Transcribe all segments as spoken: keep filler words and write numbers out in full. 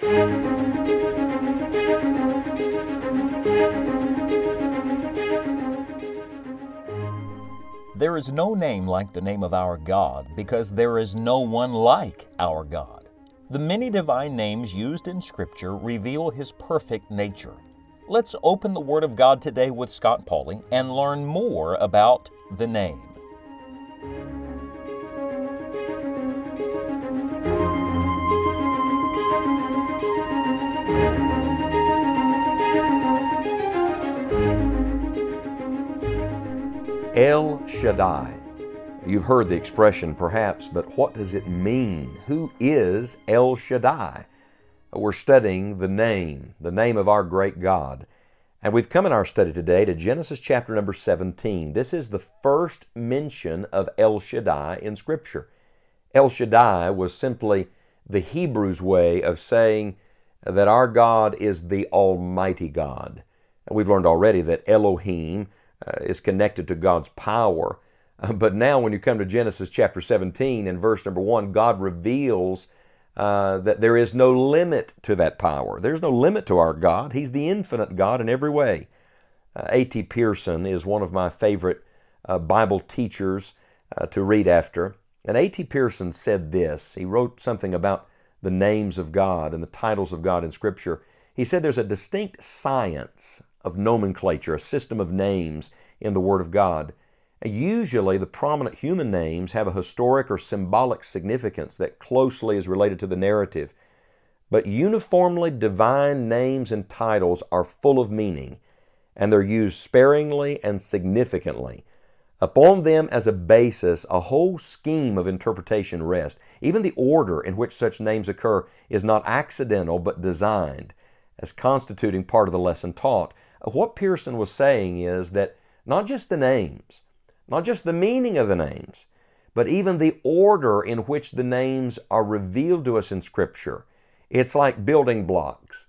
There is no name like the name of our God, because there is no one like our God. The many divine names used in Scripture reveal His perfect nature. Let's open the Word of God today with Scott Pauley and learn more about the name. El Shaddai. You've heard the expression perhaps, but what does it mean? Who is El Shaddai? We're studying the name, the name of our great God. And we've come in our study today to Genesis chapter number seventeen. This is the first mention of El Shaddai in Scripture. El Shaddai was simply the Hebrew's way of saying that our God is the Almighty God. We've learned already that Elohim Uh, is connected to God's power. Uh, but now when you come to Genesis chapter seventeen and verse number one, God reveals uh, that there is no limit to that power. There's no limit to our God. He's the infinite God in every way. Uh, A T Pearson is one of my favorite uh, Bible teachers uh, to read after. And A T Pearson said this. He wrote something about the names of God and the titles of God in Scripture. He said there's a distinct science of nomenclature, a system of names in the Word of God. Usually the prominent human names have a historic or symbolic significance that closely is related to the narrative. But uniformly divine names and titles are full of meaning, and they're used sparingly and significantly. Upon them as a basis, a whole scheme of interpretation rests. Even the order in which such names occur is not accidental but designed as constituting part of the lesson taught. What Pearson was saying is that not just the names, not just the meaning of the names, but even the order in which the names are revealed to us in Scripture. It's like building blocks,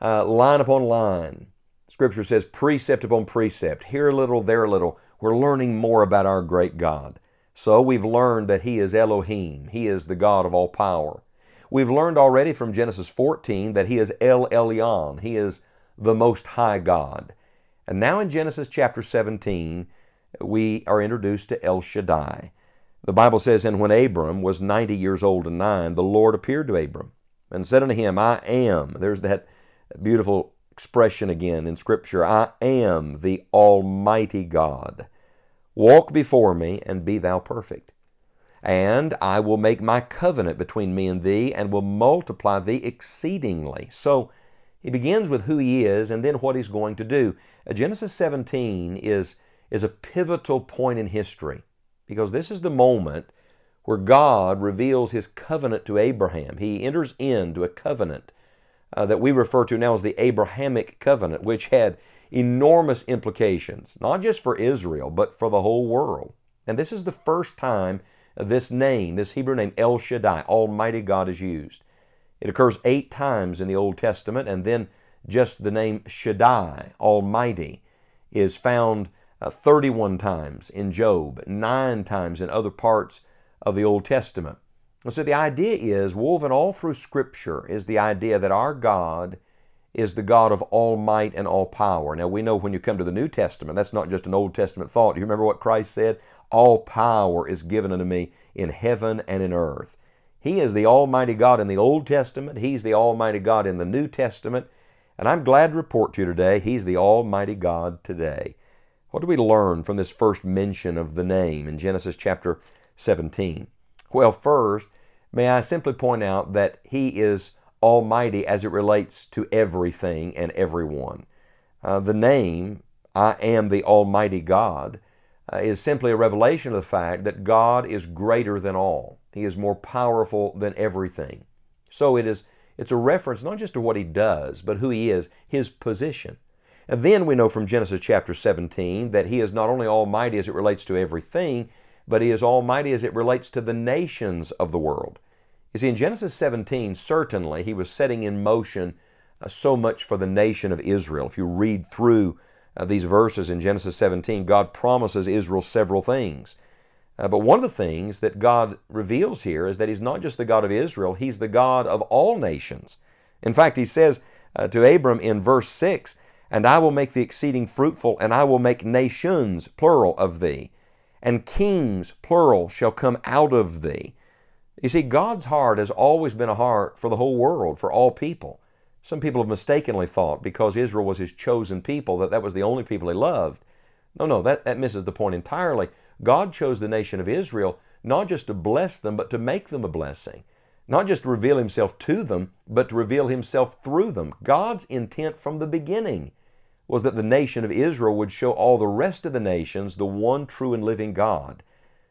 uh, line upon line. Scripture says precept upon precept, here a little, there a little. We're learning more about our great God. So we've learned that He is Elohim. He is the God of all power. We've learned already from Genesis fourteen that He is El Elyon. He is the Most High God. And now in Genesis chapter seventeen, we are introduced to El Shaddai. The Bible says, "And when Abram was ninety years old and nine, the Lord appeared to Abram and said unto him, I am." There's that beautiful expression again in Scripture. "I am the Almighty God. Walk before me and be thou perfect. And I will make my covenant between me and thee and will multiply thee exceedingly." So he begins with who he is and then what he's going to do. Genesis seventeen is, is a pivotal point in history, because this is the moment where God reveals His covenant to Abraham. He enters into a covenant uh, that we refer to now as the Abrahamic covenant, which had enormous implications, not just for Israel, but for the whole world. And this is the first time this name, this Hebrew name, El Shaddai, Almighty God, is used. It occurs eight times in the Old Testament, and then just the name Shaddai, Almighty, is found uh, thirty-one times in Job, nine times in other parts of the Old Testament. And so the idea is, woven all through Scripture, is the idea that our God is the God of all might and all power. Now, we know when you come to the New Testament, that's not just an Old Testament thought. You remember what Christ said? "All power is given unto me in heaven and in earth." He is the Almighty God in the Old Testament. He's the Almighty God in the New Testament. And I'm glad to report to you today, He's the Almighty God today. What do we learn from this first mention of the name in Genesis chapter seventeen? Well, first, may I simply point out that He is Almighty as it relates to everything and everyone. Uh, the name, "I am the Almighty God," Uh, is simply a revelation of the fact that God is greater than all. He is more powerful than everything. So it is, it's a reference not just to what He does, but who He is, His position. And then we know from Genesis chapter seventeen that He is not only almighty as it relates to everything, but He is almighty as it relates to the nations of the world. You see, in Genesis seventeen, certainly He was setting in motion uh, so much for the nation of Israel. If you read through Uh, these verses in Genesis seventeen, God promises Israel several things. Uh, but one of the things that God reveals here is that He's not just the God of Israel, He's the God of all nations. In fact, he says uh, to Abram in verse six, "And I will make thee exceeding fruitful, and I will make nations, plural, of thee, and kings, plural, shall come out of thee." You see, God's heart has always been a heart for the whole world, for all people. Some people have mistakenly thought because Israel was His chosen people that that was the only people He loved. No, no, that, that misses the point entirely. God chose the nation of Israel not just to bless them, but to make them a blessing. Not just to reveal Himself to them, but to reveal Himself through them. God's intent from the beginning was that the nation of Israel would show all the rest of the nations the one true and living God,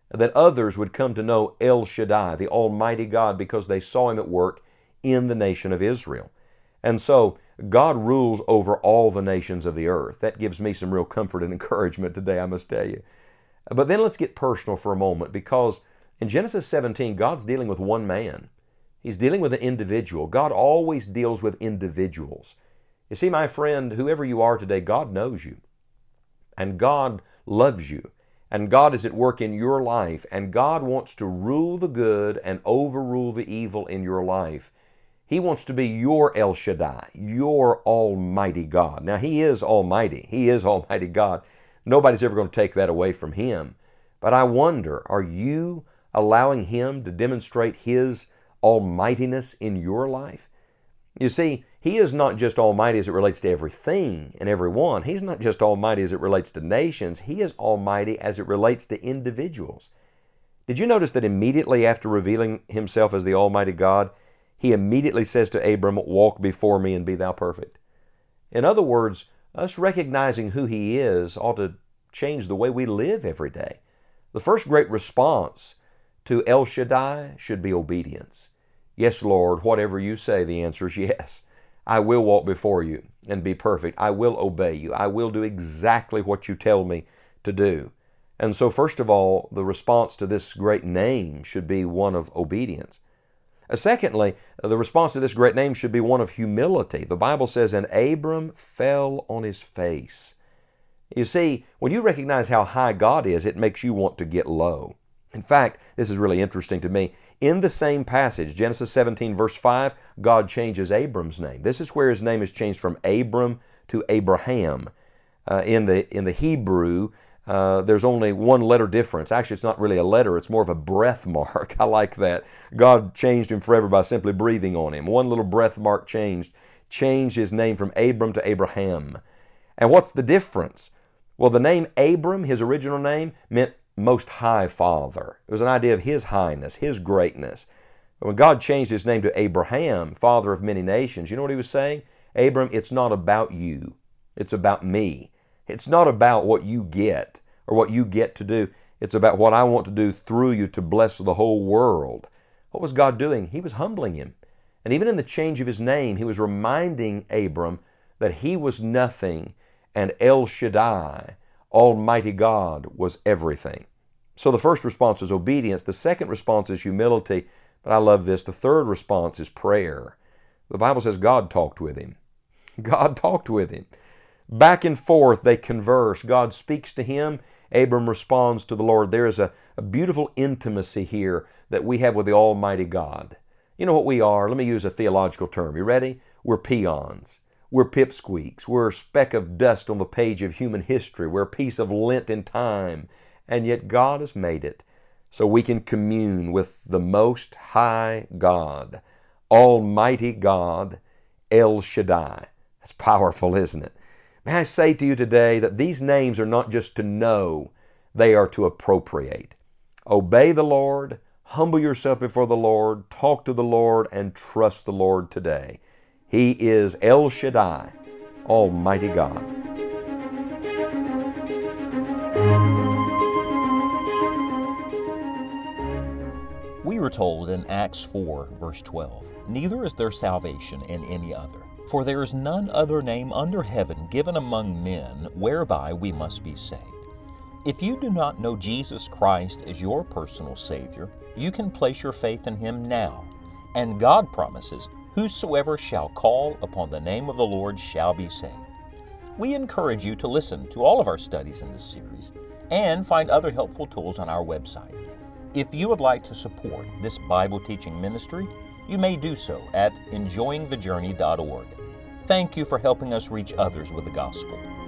that others would come to know El Shaddai, the Almighty God, because they saw Him at work in the nation of Israel. And so, God rules over all the nations of the earth. That gives me some real comfort and encouragement today, I must tell you. But then let's get personal for a moment, because in Genesis seventeen, God's dealing with one man. He's dealing with an individual. God always deals with individuals. You see, my friend, whoever you are today, God knows you, and God loves you, and God is at work in your life, and God wants to rule the good and overrule the evil in your life. He wants to be your El Shaddai, your Almighty God. Now, He is Almighty. He is Almighty God. Nobody's ever going to take that away from Him. But I wonder, are you allowing Him to demonstrate His almightiness in your life? You see, He is not just almighty as it relates to everything and everyone. He's not just almighty as it relates to nations. He is almighty as it relates to individuals. Did you notice that immediately after revealing Himself as the Almighty God, He immediately says to Abram, "Walk before me and be thou perfect"? In other words, us recognizing who He is ought to change the way we live every day. The first great response to El Shaddai should be obedience. "Yes, Lord, whatever you say," the answer is yes. "I will walk before you and be perfect. I will obey you. I will do exactly what you tell me to do." And so, first of all, the response to this great name should be one of obedience. Secondly, the response to this great name should be one of humility. The Bible says, "And Abram fell on his face." You see, when you recognize how high God is, it makes you want to get low. In fact, this is really interesting to me. In the same passage, Genesis seventeen, verse five, God changes Abram's name. This is where his name is changed from Abram to Abraham. Uh, in the, in the Hebrew, uh, there's only one letter difference. Actually, it's not really a letter. It's more of a breath mark. I like that. God changed him forever by simply breathing on him. One little breath mark changed, changed his name from Abram to Abraham. And what's the difference? Well, the name Abram, his original name, meant Most High Father. It was an idea of His highness, His greatness. When God changed His name to Abraham, father of many nations, you know what He was saying? "Abram, it's not about you. It's about me. It's not about what you get or what you get to do. It's about what I want to do through you to bless the whole world." What was God doing? He was humbling him. And even in the change of his name, He was reminding Abram that he was nothing and El Shaddai, Almighty God, was everything. So the first response is obedience. The second response is humility. But I love this. The third response is prayer. The Bible says God talked with him. God talked with him. Back and forth they converse. God speaks to him. Abram responds to the Lord. There is a, a beautiful intimacy here that we have with the Almighty God. You know what we are? Let me use a theological term. You ready? We're peons. We're pipsqueaks. We're a speck of dust on the page of human history. We're a piece of lint in time. And yet God has made it so we can commune with the Most High God, Almighty God, El Shaddai. That's powerful, isn't it? May I say to you today that these names are not just to know, they are to appropriate. Obey the Lord, humble yourself before the Lord, talk to the Lord, and trust the Lord today. He is El Shaddai, Almighty God. We are told in Acts four, verse twelve, "Neither is there salvation in any other, for there is none other name under heaven given among men whereby we must be saved." If you do not know Jesus Christ as your personal Savior, you can place your faith in Him now, and God promises, "Whosoever shall call upon the name of the Lord shall be saved." We encourage you to listen to all of our studies in this series and find other helpful tools on our website. If you would like to support this Bible teaching ministry, you may do so at enjoying the journey dot org. Thank you for helping us reach others with the gospel.